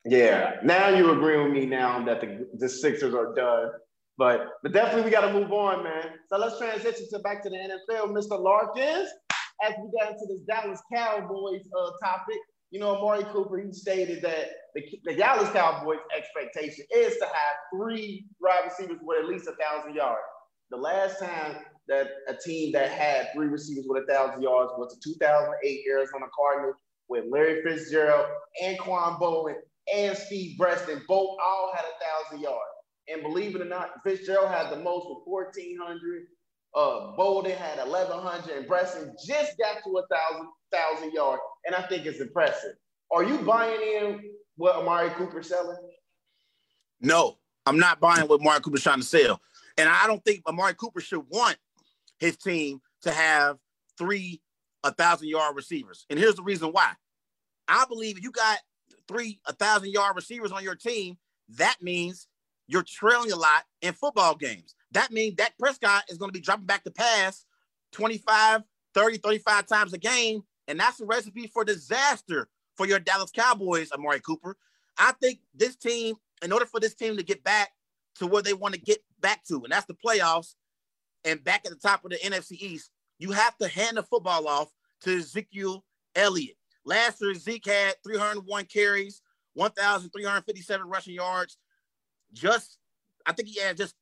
Yeah, now you agree with me now that the Sixers are done. But definitely we got to move on, man. So let's transition back to the NFL, Mr. Larkins. As we got into this Dallas Cowboys topic, you know, Amari Cooper, he stated that the Dallas Cowboys expectation is to have three wide receivers with at least 1,000 yards. The last time that a team that had three receivers with 1,000 yards was the 2008 Arizona Cardinals, with Larry Fitzgerald, Anquan Bowen, and Steve Breaston. Both all had 1,000 yards. And believe it or not, Fitzgerald had the most with 1,400. Bolden had 1,100, and Breaston just got to 1,000 yards. And I think it's impressive. Are you buying in what Amari Cooper's selling? No, I'm not buying what Amari Cooper's trying to sell. And I don't think Amari Cooper should want his team to have three 1,000-yard receivers. And here's the reason why. I believe if you got three 1,000-yard receivers on your team, that means you're trailing a lot in football games. That means Dak Prescott is going to be dropping back the pass 25, 30, 35 times a game, and that's a recipe for disaster for your Dallas Cowboys, Amari Cooper. I think this team, in order for this team to get back to where they want to get back to, and that's the playoffs, and back at the top of the NFC East, you have to hand the football off to Ezekiel Elliott. Last year, Zeke had 301 carries, 1,357 rushing yards. I think he had just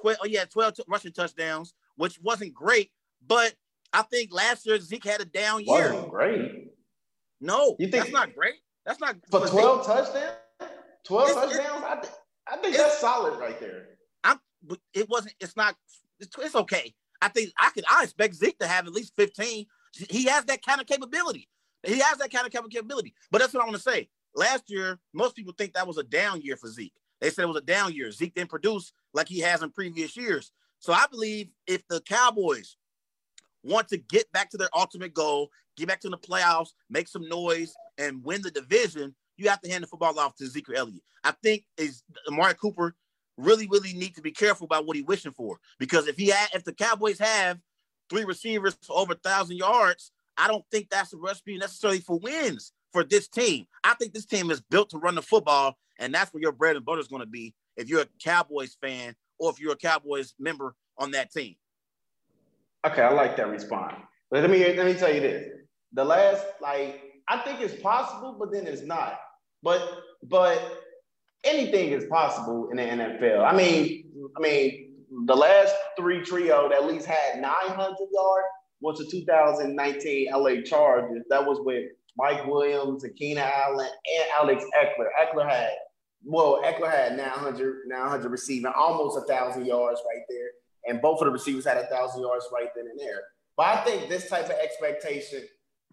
12 rushing touchdowns, which wasn't great. But I think last year Zeke had a down year. Wasn't great. No, you think that's not great? That's not for 12 touchdowns. I think that's solid right there. it wasn't. It's not. It's okay. I think I expect Zeke to have at least 15. He has that kind of capability. But that's what I want to say. Last year, most people think that was a down year for Zeke. They said it was a down year. Zeke didn't produce like he has in previous years. So I believe if the Cowboys want to get back to their ultimate goal, get back to the playoffs, make some noise, and win the division, you have to hand the football off to Ezekiel Elliott. I think Amari Cooper really need to be careful about what he's wishing for, because if the Cowboys have three receivers for over 1,000 yards, I don't think that's a recipe necessarily for wins for this team. I think this team is built to run the football, and that's where your bread and butter is going to be if you're a Cowboys fan or if you're a Cowboys member on that team. Okay, I like that response. But let me tell you this. The last, I think it's possible, but then it's not. But anything is possible in the NFL. I mean, the last three trio that at least had 900 yards was the 2019 LA Chargers. That was with Mike Williams, Akeena Allen, and Alex Eckler. Eckler had 900 receiving, almost 1,000 yards right there. And both of the receivers had 1,000 yards right then and there. But I think this type of expectation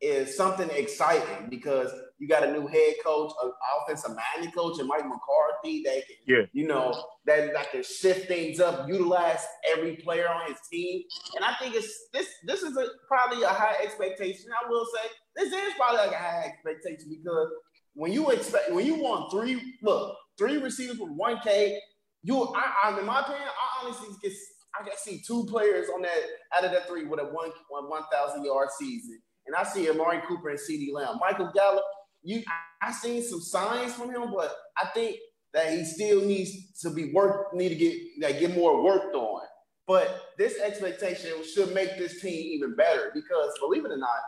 is something exciting, because you got a new head coach, an offensive-minded coach, and Mike McCarthy that can, that can shift things up, utilize every player on his team. And I think it's this is probably a high expectation. I will say this is probably a high expectation, because when you want three receivers with 1K, in my opinion, I honestly I see two players on that out of that three with a 1,000 yard season. And I see Amari Cooper and CeeDee Lamb. Michael Gallup, I seen some signs from him, but I think that he still needs to be get more worked on. But this expectation should make this team even better, because believe it or not,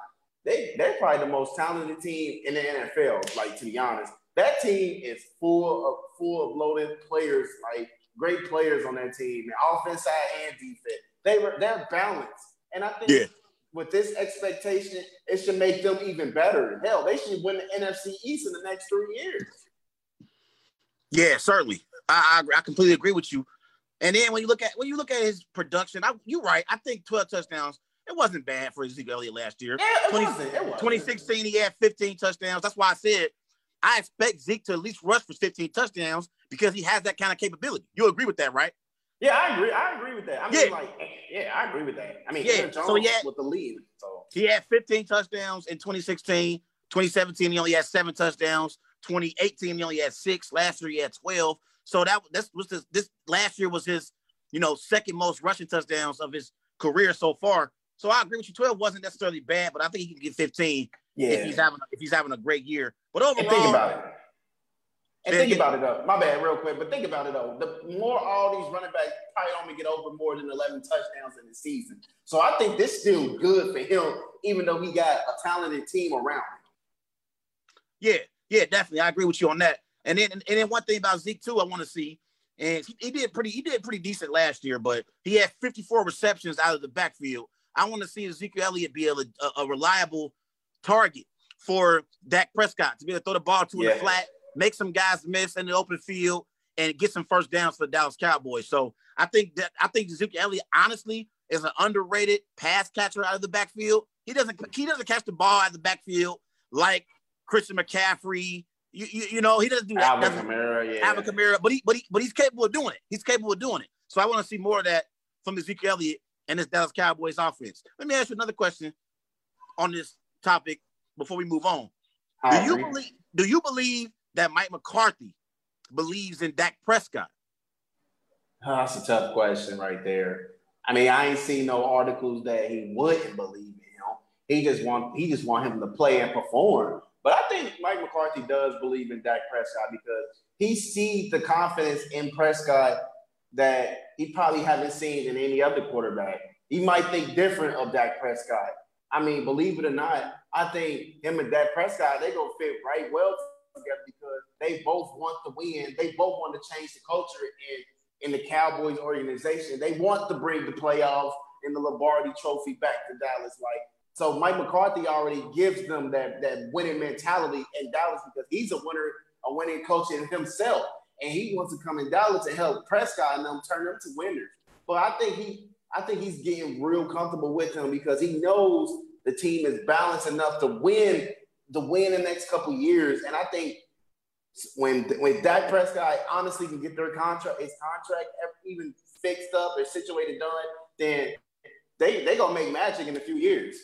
they're probably the most talented team in the NFL. To be honest, that team is full of loaded players, great players on that team, and offense side and defense. They're balanced, and I think. Yeah. With this expectation, it should make them even better. Hell, they should win the NFC East in the next 3 years. Yeah, certainly. I completely agree with you. And then when you look at his production, you're right. I think 12 touchdowns, it wasn't bad for Ezekiel Elliott last year. Yeah, it wasn't. 2016, he had 15 touchdowns. That's why I said I expect Zeke to at least rush for 15 touchdowns, because he has that kind of capability. You agree with that, right? Yeah, I agree with that. I agree with that. Aaron Jones with the lead. So he had 15 touchdowns in 2016. 2017, he only had 7 touchdowns. 2018, he only had 6. Last year, he had 12. So that's was this last year was his, second most rushing touchdowns of his career so far. So I agree with you. 12 wasn't necessarily bad, but I think he can get 15 if he's having a great year. But overall, think about it. And think about it, though. My bad, real quick. But think about it, though. The more all these running backs probably only get over more than 11 touchdowns in the season. So I think this is still good for him, even though he got a talented team around him. Yeah, definitely. I agree with you on that. And then one thing about Zeke, too, I want to see. And he did pretty decent last year, but he had 54 receptions out of the backfield. I want to see Ezekiel Elliott be a reliable target for Dak Prescott, to be able to throw the ball to in the flat, make some guys miss in the open field, and get some first downs for the Dallas Cowboys. So I think Ezekiel Elliott honestly is an underrated pass catcher out of the backfield. He doesn't catch the ball out of the backfield like Christian McCaffrey. He doesn't do that. Alvin Kamara, but he's capable of doing it. So I want to see more of that from Ezekiel Elliott and this Dallas Cowboys offense. Let me ask you another question on this topic before we move on. Do you believe that Mike McCarthy believes in Dak Prescott? That's a tough question right there. I ain't seen no articles that he wouldn't believe in him. He just want him to play and perform. But I think Mike McCarthy does believe in Dak Prescott, because he sees the confidence in Prescott that he probably haven't seen in any other quarterback. He might think different of Dak Prescott. Believe it or not, I think him and Dak Prescott, they're going to fit right well together, because they both want to win. They both want to change the culture in the Cowboys organization. They want to bring the playoffs and the Lombardi Trophy back to Dallas. So Mike McCarthy already gives them that winning mentality in Dallas, because he's a winning coach in himself. and he wants to come in Dallas and help Prescott and them turn them to winners. But I think he's getting real comfortable with him because he knows the team is balanced enough to win the next couple years. And I think when Dak Prescott honestly can get his contract even fixed up or situated done, then they gonna make magic in a few years.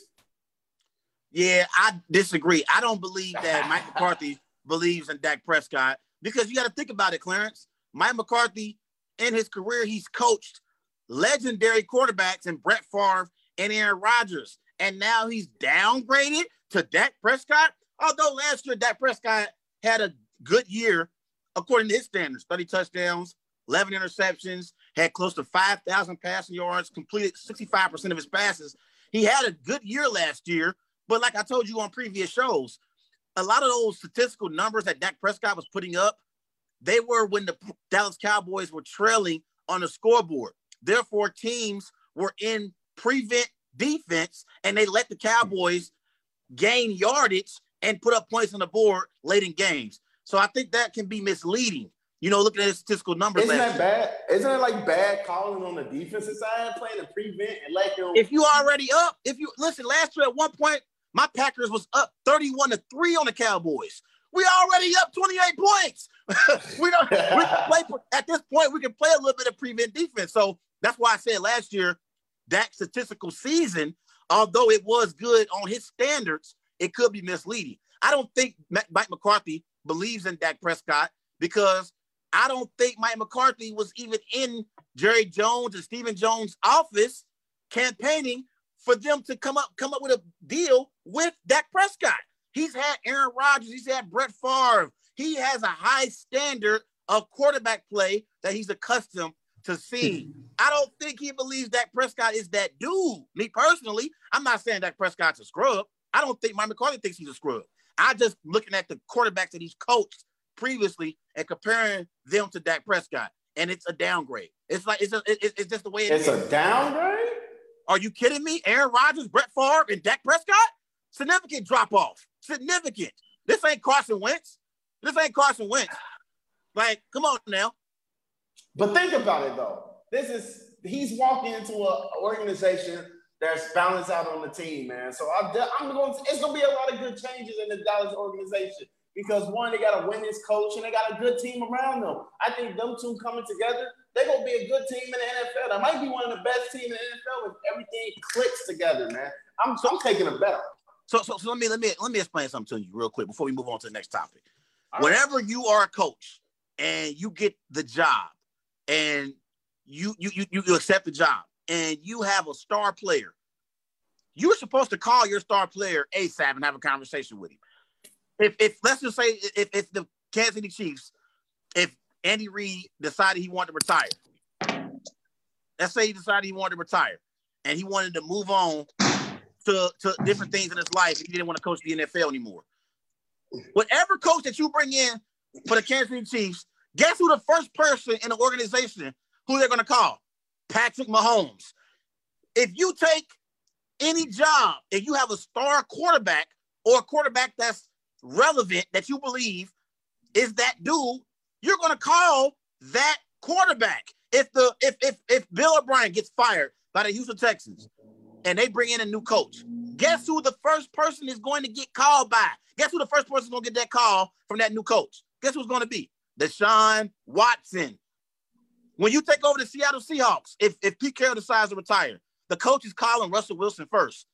Yeah, I disagree. I don't believe that Mike McCarthy believes in Dak Prescott because you got to think about it, Clarence. Mike McCarthy, in his career, he's coached legendary quarterbacks in Brett Favre and Aaron Rodgers, and now he's downgraded to Dak Prescott. Although last year Dak Prescott had a good year according to his standards, 30 touchdowns, 11 interceptions, had close to 5,000 passing yards, completed 65% of his passes. He had a good year last year, but like I told you on previous shows, a lot of those statistical numbers that Dak Prescott was putting up, they were when the Dallas Cowboys were trailing on the scoreboard. Therefore, teams were in prevent defense, and they let the Cowboys gain yardage and put up points on the board late in games. So I think that can be misleading. You know, looking at his statistical numbers. Isn't that bad? Isn't it like bad calling on the defensive side, playing to prevent and let them? If you already up, if you listen, last year at one point, my Packers was up 31-3 on the Cowboys. We already up 28 points. At this point, we can play a little bit of prevent defense. So that's why I said last year, that statistical season, although it was good on his standards, it could be misleading. I don't think Mike McCarthy believes in Dak Prescott because I don't think Mike McCarthy was even in Jerry Jones and Stephen Jones' office campaigning for them to come up with a deal with Dak Prescott. He's had Aaron Rodgers. He's had Brett Favre. He has a high standard of quarterback play that he's accustomed to seeing. I don't think he believes Dak Prescott is that dude. Me personally, I'm not saying Dak Prescott's a scrub. I don't think Mike McCarthy thinks he's a scrub. I just looking at the quarterbacks that he's coached previously and comparing them to Dak Prescott, and it's a downgrade. It's just the way it is. It's a downgrade? Are you kidding me? Aaron Rodgers, Brett Favre, and Dak Prescott? Significant drop off. Significant. This ain't Carson Wentz. Like, come on now. But think about it, though. He's walking into an organization that's balanced out on the team, man. So it's going to be a lot of good changes in the Dallas organization because, one, they got a winning coach and they got a good team around them. I think them two coming together, they're going to be a good team in the NFL. That might be one of the best teams in the NFL if everything clicks together, man. I'm taking a bet on it. So let me explain something to you real quick before we move on to the next topic. Right. Whenever you are a coach and you get the job and you accept the job and you have a star player, you're supposed to call your star player ASAP and have a conversation with him. If let's just say if the Kansas City Chiefs, if Andy Reid decided he wanted to retire, and he wanted to move on to different things in his life. He didn't want to coach the NFL anymore. Whatever coach that you bring in for the Kansas City Chiefs, guess who the first person in the organization who they're going to call? Patrick Mahomes. If you take any job, if you have a star quarterback or a quarterback that's relevant that you believe is that dude, you're going to call that quarterback. If Bill O'Brien gets fired by the Houston Texans, and they bring in a new coach, guess who the first person is going to get called by? Guess who the first person is going to get that call from that new coach? Guess who's going to be? Deshaun Watson. When you take over the Seattle Seahawks, if Pete Carroll decides to retire, the coach is calling Russell Wilson first.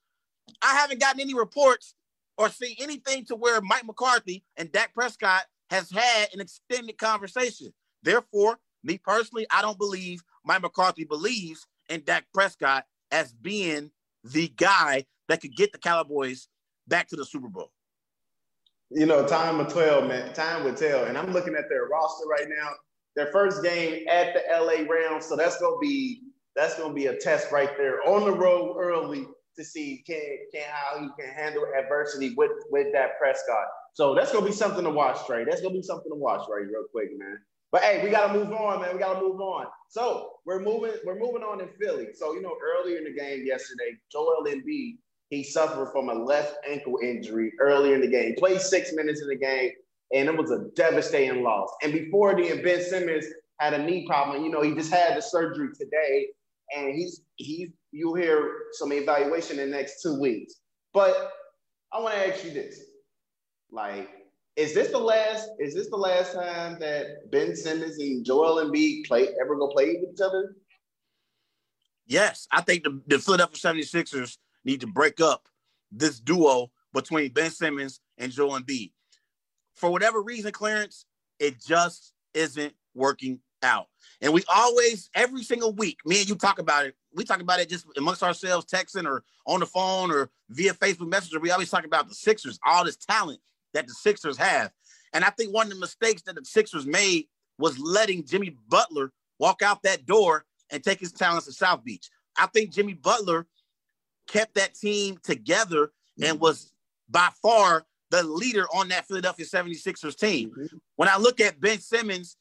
I haven't gotten any reports or seen anything to where Mike McCarthy and Dak Prescott has had an extended conversation. Therefore, me personally, I don't believe Mike McCarthy believes in Dak Prescott as being the guy that could get the Cowboys back to the Super Bowl. You know, time will tell, man. Time will tell. And I'm looking at their roster right now. Their first game at the LA Rams, so that's gonna be a test right there on the road early to see how he can handle adversity with that Prescott. So that's gonna be something to watch, Trey. That's gonna be something to watch right real quick, man. But hey, we gotta move on, man. We gotta move on. So we're moving on in Philly. So, you know, earlier in the game yesterday, Joel Embiid, he suffered from a left ankle injury earlier in the game. Played 6 minutes in the game, and it was a devastating loss. And before then, Ben Simmons had a knee problem. You know, he just had the surgery today, and you'll hear some evaluation in the next 2 weeks. But I want to ask you this. Like, is this the last time that Ben Simmons and Joel Embiid ever gonna play with each other? Yes. I think the Philadelphia 76ers need to break up this duo between Ben Simmons and Joel Embiid. For whatever reason, Clarence, it just isn't working out. And we always, every single week, me and you talk about it. We talk about it just amongst ourselves, texting or on the phone or via Facebook Messenger. We always talk about the Sixers, all this talent that the Sixers have. And I think one of the mistakes that the Sixers made was letting Jimmy Butler walk out that door and take his talents to South Beach. I think Jimmy Butler kept that team together and was by far the leader on that Philadelphia 76ers team. Mm-hmm. When I look at Ben Simmons,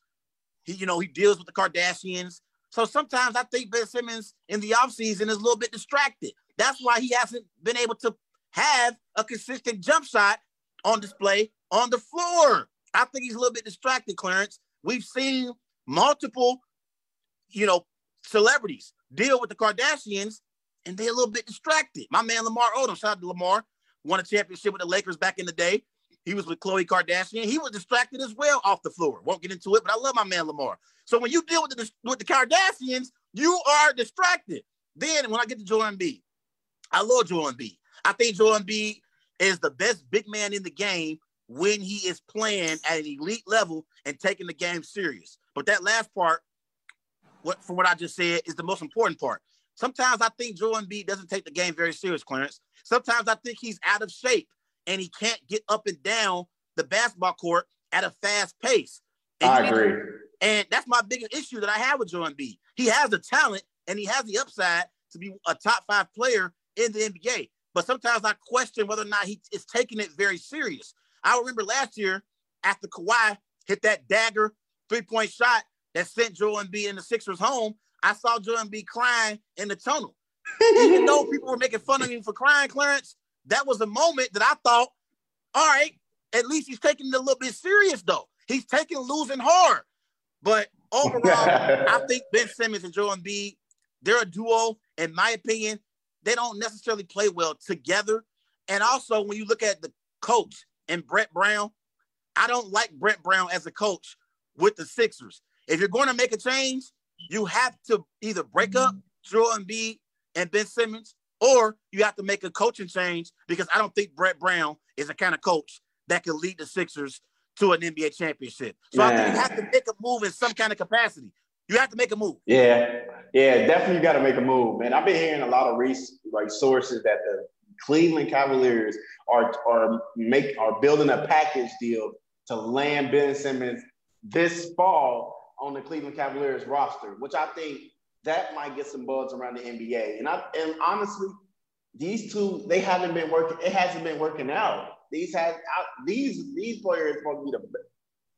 he deals with the Kardashians. So sometimes I think Ben Simmons in the offseason is a little bit distracted. That's why he hasn't been able to have a consistent jump shot on display on the floor. I think he's a little bit distracted, Clarence. We've seen multiple, celebrities deal with the Kardashians, and they're a little bit distracted. My man Lamar Odom, shout out to Lamar, won a championship with the Lakers back in the day. He was with Khloe Kardashian. He was distracted as well off the floor. Won't get into it, but I love my man Lamar. So when you deal with the Kardashians, you are distracted. Then when I get to Joel Embiid, I love Joel Embiid. I think Joel Embiid is the best big man in the game when he is playing at an elite level and taking the game serious. But that last part, from what I just said, is the most important part. Sometimes I think Joel Embiid doesn't take the game very serious, Clarence. Sometimes I think he's out of shape and he can't get up and down the basketball court at a fast pace. I agree. And that's my biggest issue that I have with Joel Embiid. He has the talent and he has the upside to be a top 5 player in the NBA. But sometimes I question whether or not he is taking it very serious. I remember last year after Kawhi hit that dagger three-point shot that sent Joel Embiid and the Sixers home, I saw Joel Embiid crying in the tunnel. Even though people were making fun of him for crying, Clarence, that was a moment that I thought, all right, at least he's taking it a little bit serious, though. He's taking losing hard. But overall, I think Ben Simmons and Joel Embiid, they're a duo, in my opinion. They don't necessarily play well together. And also, when you look at the coach and Brett Brown, I don't like Brett Brown as a coach with the Sixers. If you're going to make a change, you have to either break up Joel Embiid and Ben Simmons, or you have to make a coaching change, because I don't think Brett Brown is the kind of coach that can lead the Sixers to an NBA championship. So yeah. I think you have to make a move in some kind of capacity. You have to make a move. Yeah, definitely got to make a move, man. I've been hearing a lot of sources that the Cleveland Cavaliers are building a package deal to land Ben Simmons this fall on the Cleveland Cavaliers roster, which I think that might get some buzz around the NBA. And honestly, these two, they haven't been working. It hasn't been working out. These players are going to be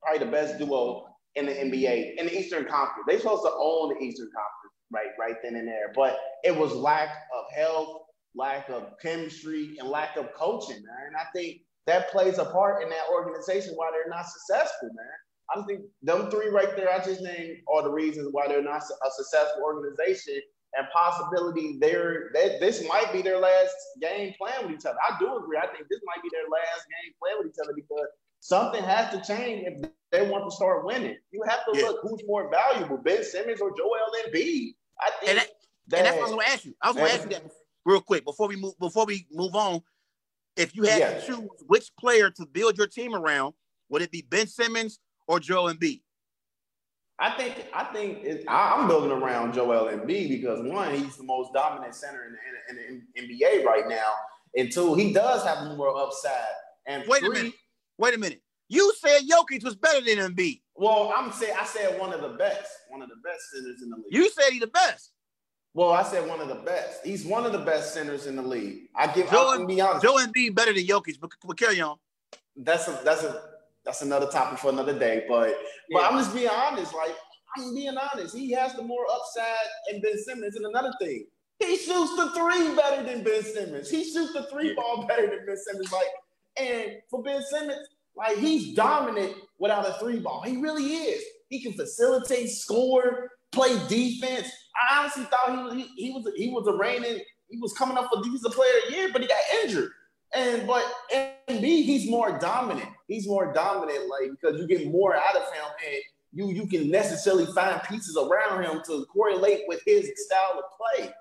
probably the best duo in the NBA, in the Eastern Conference. They're supposed to own the Eastern Conference right then and there. But it was lack of health, lack of chemistry, and lack of coaching, man. And I think that plays a part in that organization why they're not successful, man. I think them three right there, I just named all the reasons why they're not a successful organization, and possibility this might be their last game playing with each other. I do agree. I think this might be their last game playing with each other, because something has to change if they want to start winning. You have to look who's more valuable, Ben Simmons or Joel Embiid. I think that's what I was going to ask you. I was going to ask you that real quick before we move on. If you had to choose which player to build your team around, would it be Ben Simmons or Joel Embiid? I'm building around Joel Embiid, because one, he's the most dominant center in the NBA right now, and two, he does have the more upside. And wait a minute. You said Jokic was better than Embiid. Well, I said one of the best centers in the league. You said he's the best. Well, I said one of the best. He's one of the best centers in the league. I give Joel Embiid better than Jokic, but carry on. That's another topic for another day, but I'm just being honest. Like, I'm being honest. He has the more upside in Ben Simmons. And another thing, he shoots the three better than Ben Simmons. He shoots the three ball better than Ben Simmons. Like, and for Ben Simmons, Like, he's dominant without a three ball. He really is. He can facilitate, score, play defense. I honestly thought he was coming up for defensive player of the year, but he got injured. But Embiid, he's more dominant. He's more dominant, like, because you get more out of him, and you can necessarily find pieces around him to correlate with his style of play.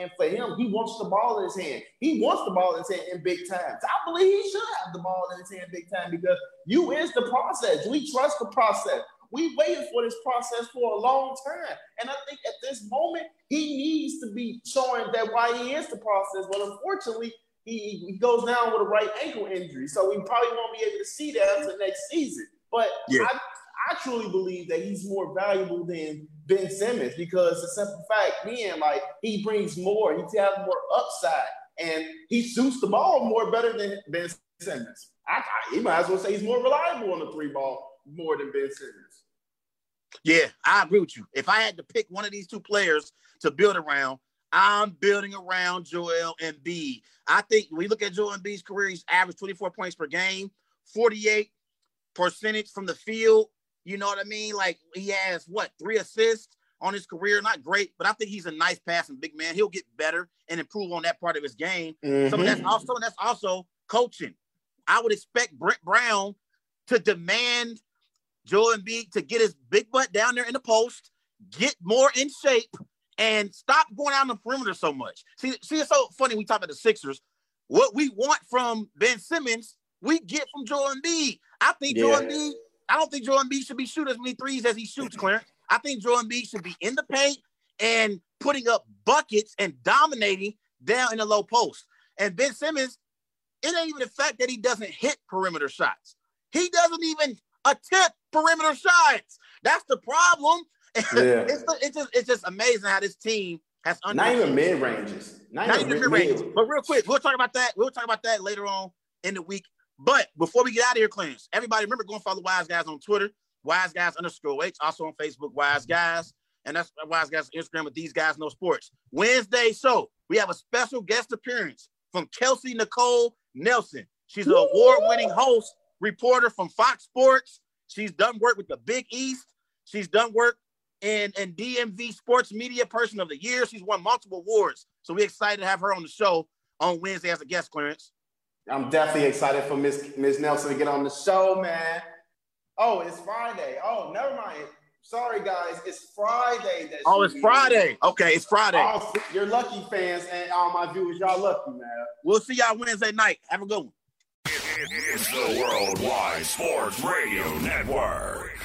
And for him, he wants the ball in his hand. He wants the ball in his hand in big times. I believe he should have the ball in his hand big time, because you is the process. We trust the process. We waited for this process for a long time. And I think at this moment, he needs to be showing that why he is the process. But unfortunately, he goes down with a right ankle injury. So we probably won't be able to see that until next season. But yeah. I truly believe that he's more valuable than Ben Simmons, because the simple fact being, like, he brings more, he has more upside, and he shoots the ball more better than Ben Simmons. You might as well say he's more reliable on the three ball more than Ben Simmons. Yeah, I agree with you. If I had to pick one of these two players to build around, I'm building around Joel Embiid. I think when we look at Joel Embiid's career, he's averaged 24 points per game, 48% from the field. You know what I mean? Like, he has, 3 assists on his career? Not great, but I think he's a nice passing big man. He'll get better and improve on that part of his game. Mm-hmm. That's also coaching. I would expect Brett Brown to demand Joel Embiid to get his big butt down there in the post, get more in shape, and stop going out on the perimeter so much. See, it's so funny we talk about the Sixers. What we want from Ben Simmons, we get from Joel Embiid. I don't think Joel Embiid should be shooting as many threes as he shoots, Clarence. I think Joel Embiid should be in the paint and putting up buckets and dominating down in the low post. And Ben Simmons, it ain't even the fact that he doesn't hit perimeter shots. He doesn't even attempt perimeter shots. That's the problem. Yeah. It's just amazing how this team has not even mid ranges. But real quick, we'll talk about that later on in the week. But before we get out of here, Clarence, everybody remember, go and follow Wise Guys on Twitter, WiseGuys_H, also on Facebook, Wise Guys, and that's Wise Guys on Instagram with These Guys No Sports. Wednesday show, we have a special guest appearance from Kelsey Nicole Nelson. She's an award-winning host, reporter from Fox Sports. She's done work with the Big East. She's done work in DMV Sports Media Person of the Year. She's won multiple awards. So we're excited to have her on the show on Wednesday as a guest, Clarence. I'm definitely excited for Ms. Nelson to get on the show, man. Oh, it's Friday. Oh, never mind. Sorry, guys. It's Friday. It's Friday. Okay, it's Friday. Oh, you're lucky, fans, and all my viewers. Y'all lucky, man. We'll see y'all Wednesday night. Have a good one. It's the Worldwide Sports Radio Network.